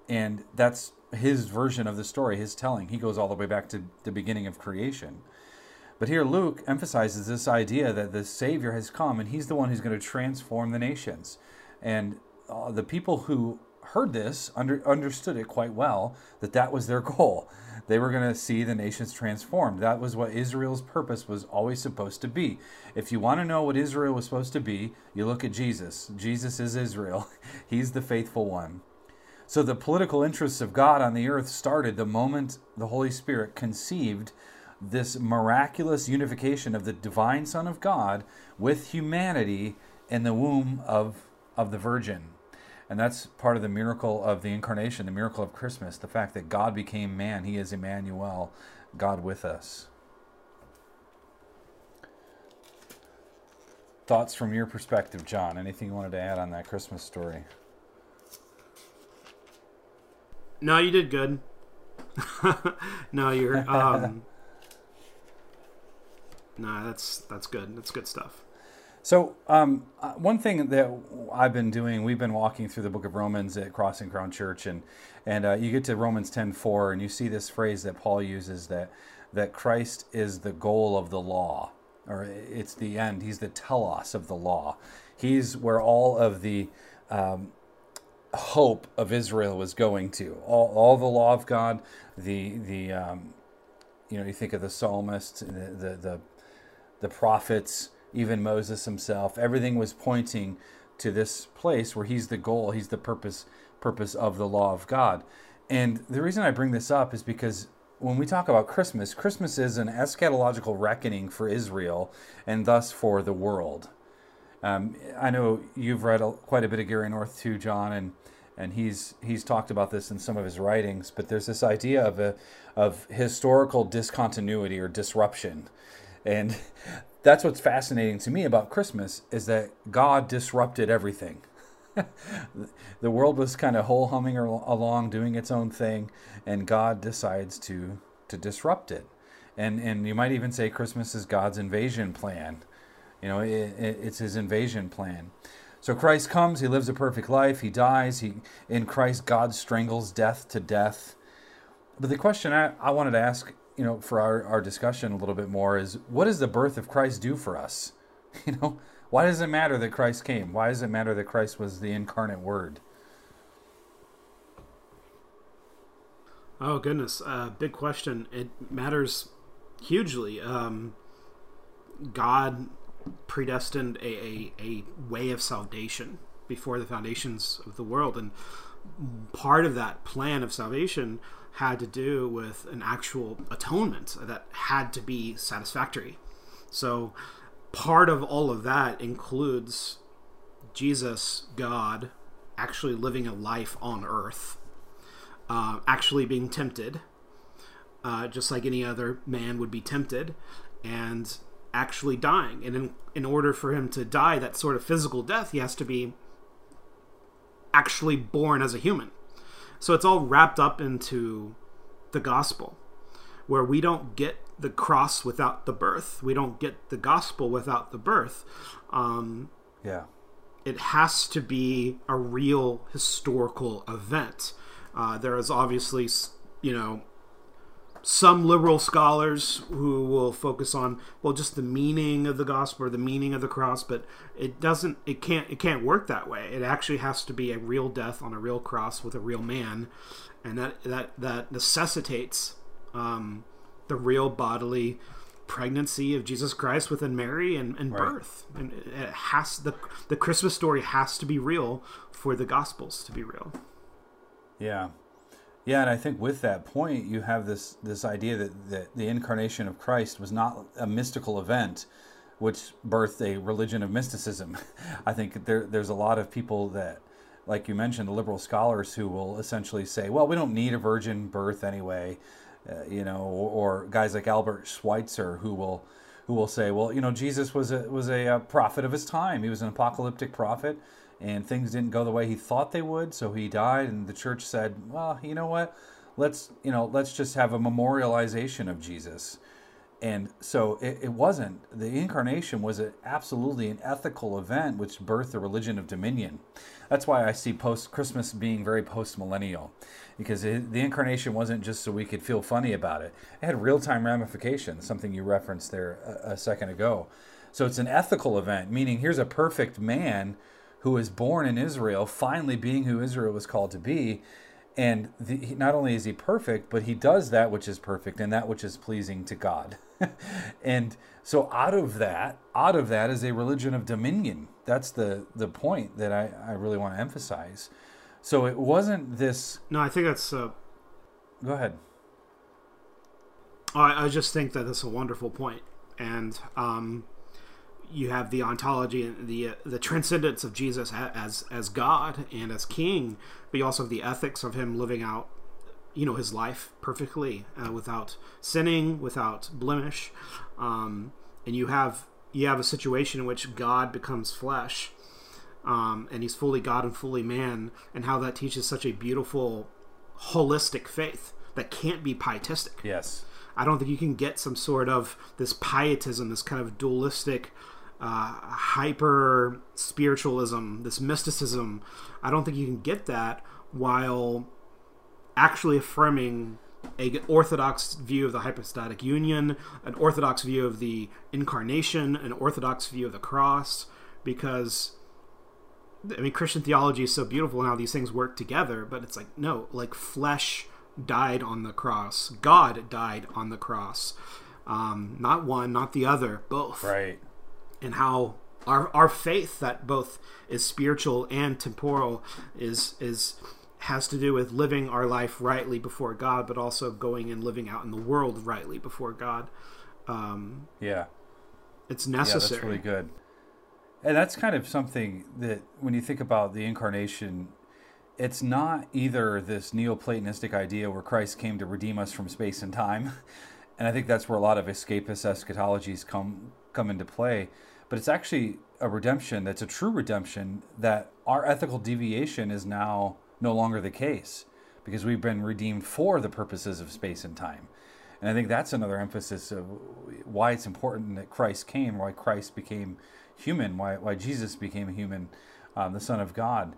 And that's his version of the story, his telling. He goes all the way back to the beginning of creation. But here Luke emphasizes this idea that the Savior has come, and he's the one who's going to transform the nations. And uh, the people who heard this under, understood it quite well, that that was their goal. They were going to see the nations transformed. That was what Israel's purpose was always supposed to be. If you want to know what Israel was supposed to be, you look at Jesus. Jesus is Israel. He's the faithful one. So the political interests of God on the earth started the moment the Holy Spirit conceived this miraculous unification of the divine Son of God with humanity in the womb of, of the Virgin. And that's part of the miracle of the Incarnation, the miracle of Christmas, the fact that God became man. He is Emmanuel, God with us. Thoughts from your perspective, John? Anything you wanted to add on that Christmas story? No, you did good. No, you're... Um, no, that's that's good. That's good stuff. So um, one thing that I've been doing, we've been walking through the book of Romans at Crossing Crown Church, and and uh, you get to Romans ten four, and you see this phrase that Paul uses, that that Christ is the goal of the law, or it's the end. He's the telos of the law. He's where all of the um, hope of Israel was going to. All, all the law of God, the the um, you know, you think of the psalmists, the the the, the prophets, even Moses himself, everything was pointing to this place where he's the goal, he's the purpose purpose of the law of God. And the reason I bring this up is because when we talk about Christmas, Christmas is an eschatological reckoning for Israel and thus for the world. Um, I know you've read a, quite a bit of Gary North too, John, and and he's he's talked about this in some of his writings, but there's this idea of a of historical discontinuity or disruption. And that's what's fascinating to me about Christmas, is that God disrupted everything. The world was kind of whole humming along, doing its own thing, and God decides to to disrupt it. And and you might even say Christmas is God's invasion plan. You know, it, it, it's his invasion plan. So Christ comes, he lives a perfect life, he dies. He in Christ, God strangles death to death. But the question I, I wanted to ask, you know, for our, our discussion a little bit more, is what does the birth of Christ do for us? You know, why does it matter that Christ came? Why does it matter that Christ was the incarnate Word? Oh, goodness. Uh, big question. It matters hugely. Um, God predestined a, a, a way of salvation before the foundations of the world. And part of that plan of salvation had to do with an actual atonement that had to be satisfactory. So part of all of that includes Jesus, God, actually living a life on earth, uh, actually being tempted, uh, just like any other man would be tempted, and actually dying. And in, in order for him to die that sort of physical death, he has to be actually born as a human. So it's all wrapped up into the gospel, where we don't get the cross without the birth. We don't get the gospel without the birth. Um, yeah, it has to be a real historical event. Uh, there is obviously, you know, some liberal scholars who will focus on, well, just the meaning of the gospel or the meaning of the cross, but it doesn't, it can't, it can't work that way. It actually has to be a real death on a real cross with a real man, and that that that necessitates um, the real bodily pregnancy of Jesus Christ within Mary and, and right. birth. And it has the the Christmas story has to be real for the Gospels to be real. Yeah. Yeah, and I think with that point, you have this this idea that, that the incarnation of Christ was not a mystical event, which birthed a religion of mysticism. I think there there's a lot of people that, like you mentioned, the liberal scholars who will essentially say, well, we don't need a virgin birth anyway, uh, you know, or, or guys like Albert Schweitzer who will who will say, well, you know, Jesus was a, was a prophet of his time. He was an apocalyptic prophet. And things didn't go the way he thought they would, so he died. And the church said, "Well, you know what? Let's, you know, let's just have a memorialization of Jesus." And so it, it wasn't. The incarnation was a, absolutely an ethical event, which birthed the religion of dominion. That's why I see post Christmas being very post millennial, because it, the incarnation wasn't just so we could feel funny about it. It had real time ramifications, something you referenced there a, a second ago. So it's an ethical event, meaning here's a perfect man who is born in Israel, finally being who Israel was called to be. And the, he, not only is he perfect, but he does that which is perfect and that which is pleasing to God. And so out of that, out of that is a religion of dominion. That's the, the point that I, I really want to emphasize. So it wasn't this... No, I think that's... Uh... Go ahead. I, I just think that that's a wonderful point. And... Um... you have the ontology and the uh, the transcendence of Jesus as as God and as King, but you also have the ethics of him living out, you know, his life perfectly uh, without sinning, without blemish, um, and you have you have a situation in which God becomes flesh, um, and he's fully God and fully man, and how that teaches such a beautiful, holistic faith that can't be pietistic. Yes. I don't think you can get some sort of this pietism, this kind of dualistic uh, hyper spiritualism, this mysticism. I don't think you can get that while actually affirming an orthodox view of the hypostatic union, an orthodox view of the incarnation, an orthodox view of the cross, because I mean, Christian theology is so beautiful and how these things work together, but it's like, no, like flesh died on the cross. God died on the cross. Um, not one, not the other, both. Right. And how our our faith that both is spiritual and temporal is is has to do with living our life rightly before God, but also going and living out in the world rightly before God. Um, yeah. It's necessary. Yeah, that's really good. And that's kind of something that when you think about the incarnation, it's not either this Neoplatonistic idea where Christ came to redeem us from space and time. And I think that's where a lot of escapist eschatologies come come into play. But it's actually a redemption that's a true redemption, that our ethical deviation is now no longer the case because we've been redeemed for the purposes of space and time. And I think that's another emphasis of why it's important that Christ came, why Christ became human, why why Jesus became a human, um, the Son of God.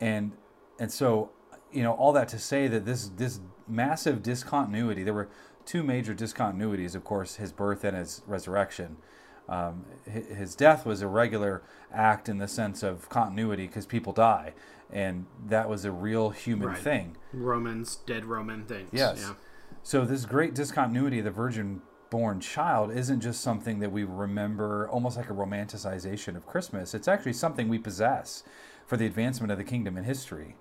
And and so, you know, all that to say that this this massive discontinuity, there were two major discontinuities, of course, his birth and his resurrection. Um, his death was a regular act in the sense of continuity because people die. And that was a real human right. thing. Romans, dead Roman things. Yes. Yeah. So this great discontinuity of the virgin-born child isn't just something that we remember, almost like a romanticization of Christmas. It's actually something we possess for the advancement of the kingdom in history.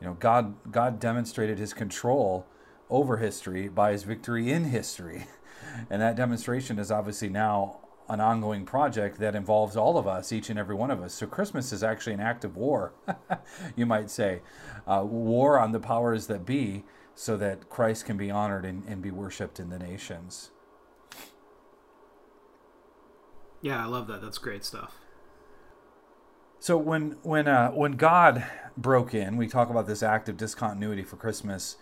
You know, God, God demonstrated his control over history by his victory in history. And that demonstration is obviously now an ongoing project that involves all of us, each and every one of us. So Christmas is actually an act of war, you might say. Uh, war on the powers that be, so that Christ can be honored and, and be worshipped in the nations. Yeah, I love that. That's great stuff. So when when uh, when God broke in, we talk about this act of discontinuity for Christmas,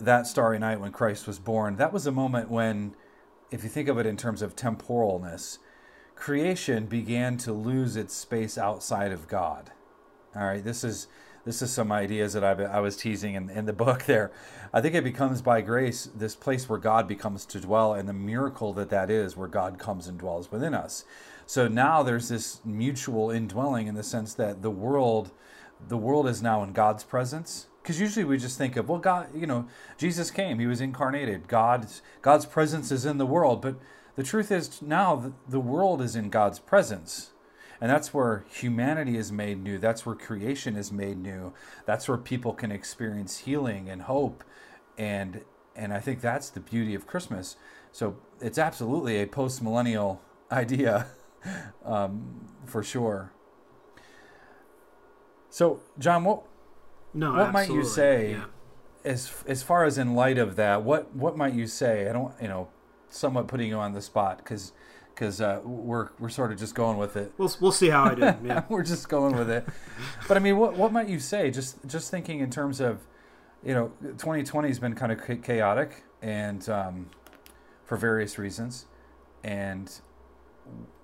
that starry night when Christ was born, that was a moment when, if you think of it in terms of temporalness, creation began to lose its space outside of God. All right, this is... This is some ideas that I've, I was teasing in, in the book there. I think it becomes by grace this place where God becomes to dwell, and the miracle that that is, where God comes and dwells within us. So now there's this mutual indwelling in the sense that the world, the world is now in God's presence. Because usually we just think of, well, God, you know, Jesus came, he was incarnated. God's, God's presence is in the world. But the truth is now the, the world is in God's presence. And that's where humanity is made new. That's where creation is made new. That's where people can experience healing and hope. And and I think that's the beauty of Christmas. So it's absolutely a post-millennial idea, um, for sure. So, John, what, no, what might you say yeah. as as far as in light of that, what, what might you say? I don't, you know, somewhat putting you on the spot because... because uh, we're we're sort of just going with it. We'll we'll see how I did. Yeah. We're just going with it. But I mean, what what might you say? Just just thinking in terms of, you know, twenty twenty has been kind of chaotic and um, for various reasons. And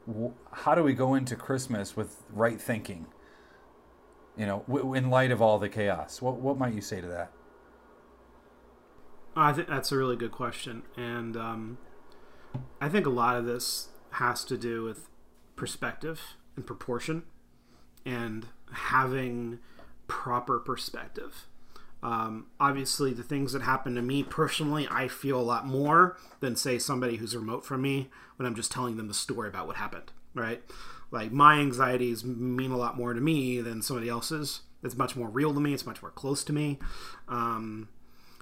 w- how do we go into Christmas with right thinking? You know, w- in light of all the chaos, what what might you say to that? I think that's a really good question, and um, I think a lot of this has to do with perspective and proportion and having proper perspective. Um, obviously, the things that happen to me personally, I feel a lot more than, say, somebody who's remote from me when I'm just telling them the story about what happened, right? Like, my anxieties mean a lot more to me than somebody else's. It's much more real to me. It's much more close to me. Um,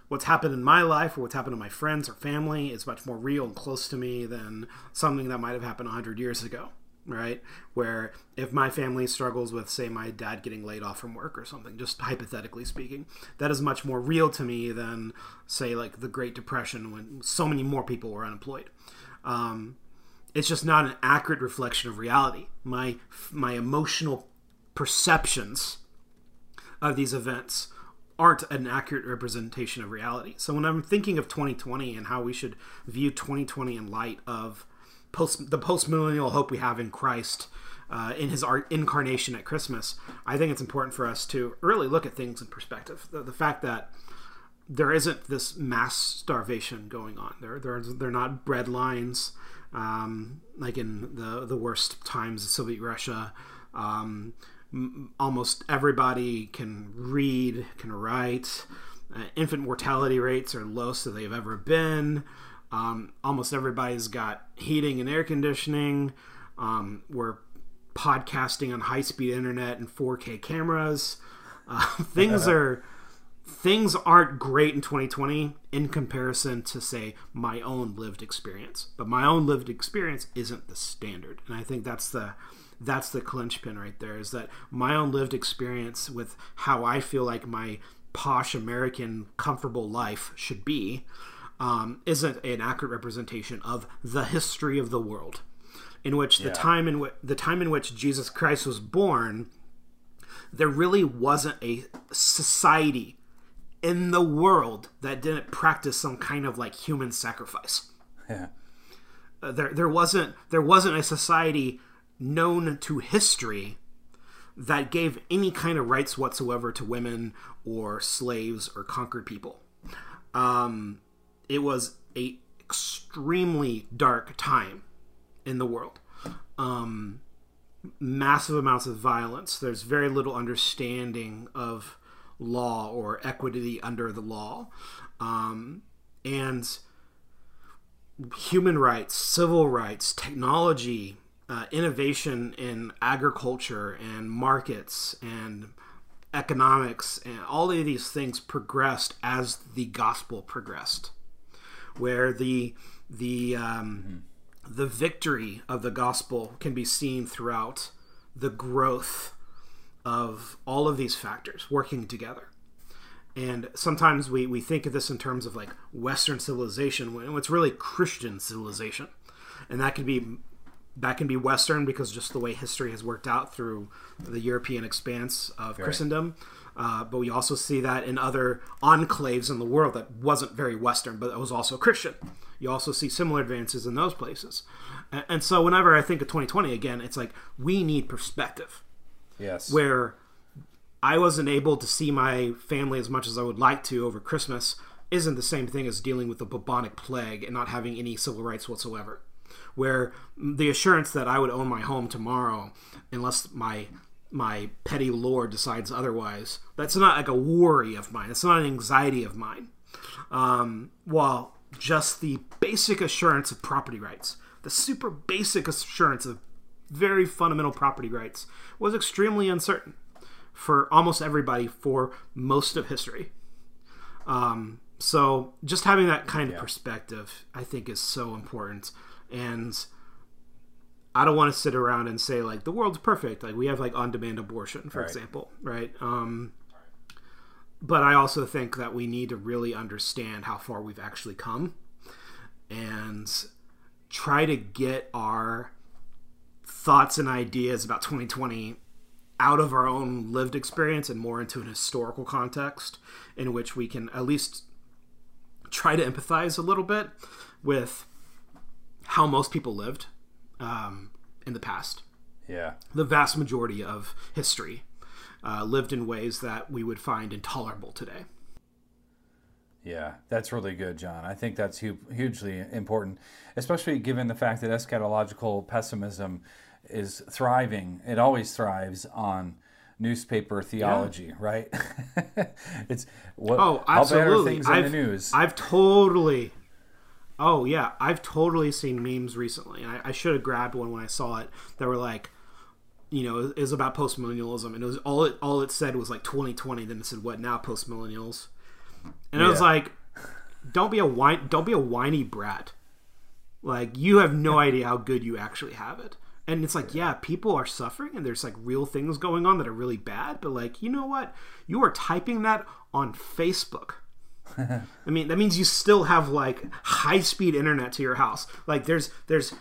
what's happened in my life or what's happened to my friends or family is much more real and close to me than something that might have happened one hundred years ago, right? Where if my family struggles with, say, my dad getting laid off from work or something, just hypothetically speaking, that is much more real to me than, say, like the Great Depression when so many more people were unemployed. Um, it's just not an accurate reflection of reality. My, my emotional perceptions of these events aren't an accurate representation of reality. So when I'm thinking of twenty twenty and how we should view twenty twenty in light of post, the post-millennial hope we have in Christ, uh, in his art incarnation at Christmas, I think it's important for us to really look at things in perspective. The, the fact that there isn't this mass starvation going on. There, there, there are not bread lines, um, like in the, the worst times of Soviet Russia. Um, almost everybody can read, can write. Uh, infant mortality rates are lowest that they've ever been. Um, almost everybody's got heating and air conditioning. Um, we're podcasting on high-speed internet and four K cameras. Uh, things are things aren't great in twenty twenty in comparison to, say, my own lived experience. But my own lived experience isn't the standard, and I think that's the That's the clinch pin right there, is that my own lived experience with how I feel like my posh American comfortable life should be um, isn't an accurate representation of the history of the world, in which the yeah. time in which the time in which Jesus Christ was born, there really wasn't a society in the world that didn't practice some kind of like human sacrifice. Yeah, uh, there there wasn't there wasn't a society known to history that gave any kind of rights whatsoever to women or slaves or conquered people. Um, it was a extremely dark time in the world. Um, massive amounts of violence. There's very little understanding of law or equity under the law. Um, and human rights, civil rights, technology, Uh, innovation in agriculture and markets and economics and all of these things progressed as the gospel progressed, where the the um, mm-hmm. the victory of the gospel can be seen throughout the growth of all of these factors working together. And sometimes we we think of this in terms of like Western civilization, when it's really Christian civilization, and that could be That can be Western because just the way history has worked out through the European expanse of right. Christendom. Uh, but we also see that in other enclaves in the world that wasn't very Western, but it was also Christian. You also see similar advances in those places. And, and so whenever I think of twenty twenty again, it's like we need perspective. Yes. Where I wasn't able to see my family as much as I would like to over Christmas isn't the same thing as dealing with the bubonic plague and not having any civil rights whatsoever. Where the assurance that I would own my home tomorrow, unless my my petty lord decides otherwise, that's not like a worry of mine. It's not an anxiety of mine. Um, while just the basic assurance of property rights, the super basic assurance of very fundamental property rights, was extremely uncertain for almost everybody for most of history. Um, so just having that kind of yeah. perspective, I think, is so important. And I don't want to sit around and say like the world's perfect. Like we have like on-demand abortion, for right. example, right? Um, but I also think that we need to really understand how far we've actually come, and try to get our thoughts and ideas about twenty twenty out of our own lived experience and more into an historical context in which we can at least try to empathize a little bit with how most people lived um, in the past. Yeah. The vast majority of history uh, lived in ways that we would find intolerable today. Yeah, that's really good, John. I think that's hu- hugely important, especially given the fact that eschatological pessimism is thriving. It always thrives on newspaper theology, yeah. right? It's what, oh, absolutely. How bad are things I've, in the news? I've totally... Oh, yeah. I've totally seen memes recently. I, I should have grabbed one when I saw it that were like, you know, it was about postmillennialism. And it was all it, all it said was like twenty twenty. Then it said, what now, postmillennials? And yeah. I was like, don't be a whine, don't be a whiny brat. Like, you have no idea how good you actually have it. And it's like, yeah, people are suffering and there's like real things going on that are really bad. But like, you know what? You are typing that on Facebook. I mean, that means you still have like high-speed internet to your house. Like there's there's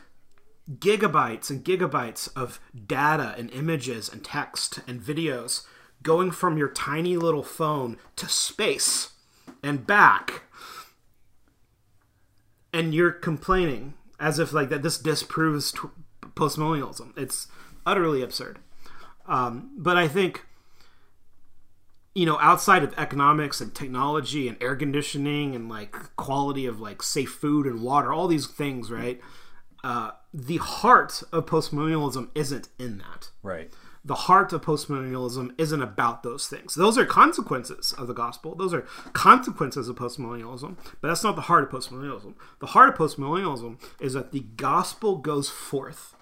gigabytes and gigabytes of data and images and text and videos going from your tiny little phone to space and back, and you're complaining as if like that this disproves t- postmillennialism. It's utterly absurd. Um, but I think, you know, outside of economics and technology and air conditioning and like quality of like safe food and water, all these things, right? Uh, the heart of postmillennialism isn't in that. Right. The heart of postmillennialism isn't about those things. Those are consequences of the gospel. Those are consequences of postmillennialism, but that's not the heart of postmillennialism. The heart of postmillennialism is that the gospel goes forth.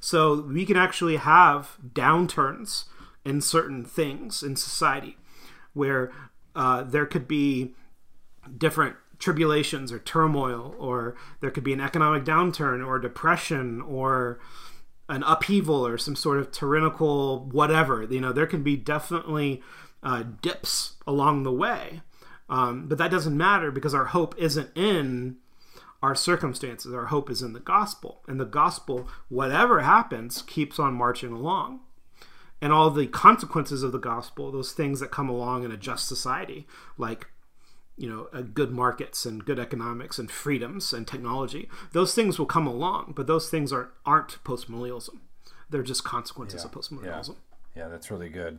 So we can actually have downturns in certain things in society where uh, there could be different tribulations or turmoil, or there could be an economic downturn or depression or an upheaval or some sort of tyrannical whatever. You know, there can be definitely uh, dips along the way, um, but that doesn't matter because our hope isn't in our circumstances. Our hope is in the gospel, and the gospel, whatever happens, keeps on marching along. And all the consequences of the gospel, those things that come along in a just society, like, you know, uh, good markets and good economics and freedoms and technology, those things will come along, but those things aren't, aren't postmillennialism. They're just consequences yeah, of postmillennialism. Yeah. yeah, that's really good.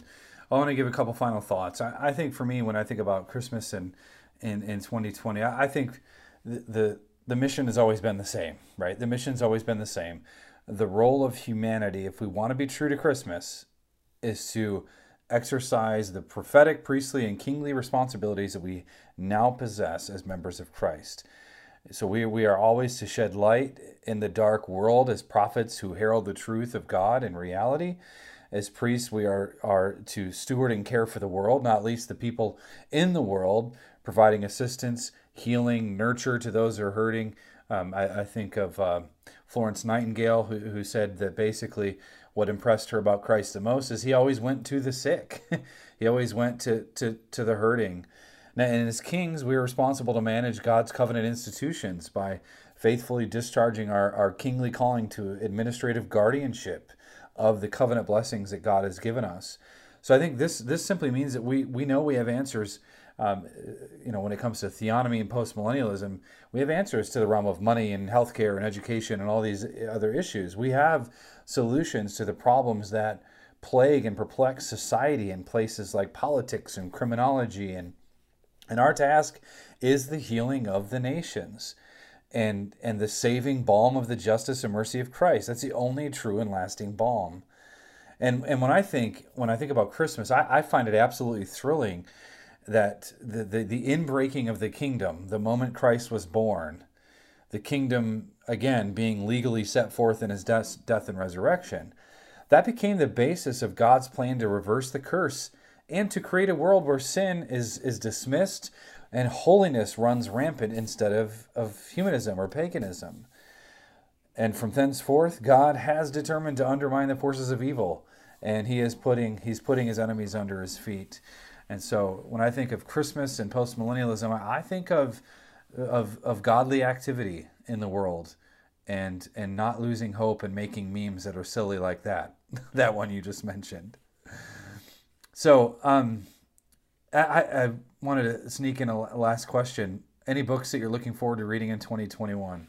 I want to give a couple final thoughts. I, I think for me, when I think about Christmas and in twenty twenty, I, I think the, the the mission has always been the same, right? The mission's always been the same. The role of humanity, if we want to be true to Christmas, is to exercise the prophetic, priestly, and kingly responsibilities that we now possess as members of Christ. So we, we are always to shed light in the dark world as prophets who herald the truth of God and reality. As priests, we are, are to steward and care for the world, not least the people in the world, providing assistance, healing, nurture to those who are hurting. Um, I, I think of uh, Florence Nightingale, who, who said that basically what impressed her about Christ the most is he always went to the sick. He always went to, to, to the hurting. Now, and as kings, we are responsible to manage God's covenant institutions by faithfully discharging our, our kingly calling to administrative guardianship of the covenant blessings that God has given us. So I think this this simply means that we, we know we have answers. Um, you know, when it comes to theonomy and postmillennialism, we have answers to the realm of money and healthcare and education and all these other issues. We have solutions to the problems that plague and perplex society in places like politics and criminology. And, and our task is the healing of the nations and, and the saving balm of the justice and mercy of Christ. That's the only true and lasting balm. And and when I think when I think about Christmas, I, I find it absolutely thrilling that the, the, the inbreaking of the kingdom, the moment Christ was born, the kingdom, again, being legally set forth in his death, death and resurrection, that became the basis of God's plan to reverse the curse and to create a world where sin is, is dismissed and holiness runs rampant instead of, of humanism or paganism. And from thenceforth, God has determined to undermine the forces of evil, and he is putting he's putting his enemies under his feet. And so when I think of Christmas and postmillennialism, I think of, of of godly activity in the world and and not losing hope and making memes that are silly like that, that one you just mentioned. So um, I, I wanted to sneak in a last question. Any books that you're looking forward to reading in twenty twenty-one?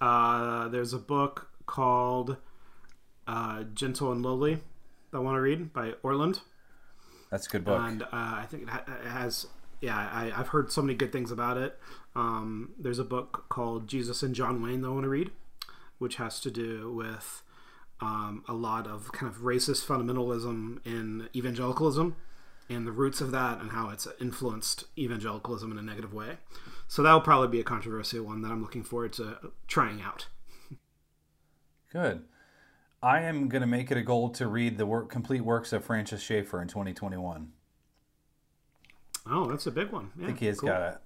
Uh, there's a book called uh, Gentle and Lowly I want to read by Orland. That's a good book, and uh, I think it, ha- it has. Yeah, I, I've heard so many good things about it. Um, there's a book called Jesus and John Wayne that I want to read, which has to do with um, a lot of kind of racist fundamentalism in evangelicalism and the roots of that and how it's influenced evangelicalism in a negative way. So that will probably be a controversial one that I'm looking forward to trying out. Good. I am going to make it a goal to read the work, complete works of Francis Schaeffer in twenty twenty-one. Oh, that's a big one. Yeah, I think he has cool. got a...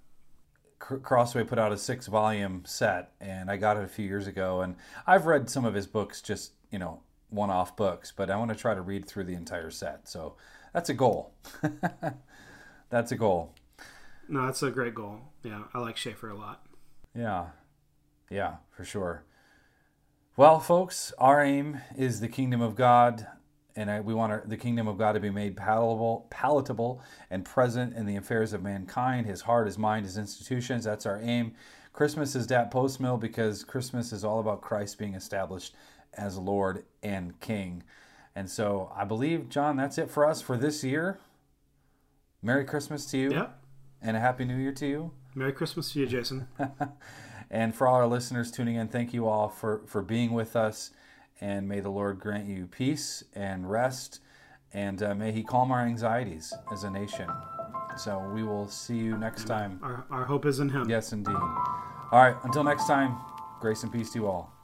Crossway put out a six-volume set, and I got it a few years ago. And I've read some of his books, just, you know, one-off books, but I want to try to read through the entire set. So that's a goal. That's a goal. No, that's a great goal. Yeah, I like Schaeffer a lot. Yeah. Yeah, for sure. Well, folks, our aim is the kingdom of God and I, we want our, the kingdom of God to be made palatable, palatable and present in the affairs of mankind, his heart, his mind, his institutions. That's our aim. Christmas is that post mill because Christmas is all about Christ being established as Lord and King. And so I believe, John, that's it for us for this year. Merry Christmas to you. Yeah. And a Happy New Year to you. Merry Christmas to you, Jason. And for all our listeners tuning in, thank you all for, for being with us. And may the Lord grant you peace and rest. And uh, may he calm our anxieties as a nation. So we will see you next time. Our, our hope is in him. Yes, indeed. All right. Until next time, grace and peace to you all.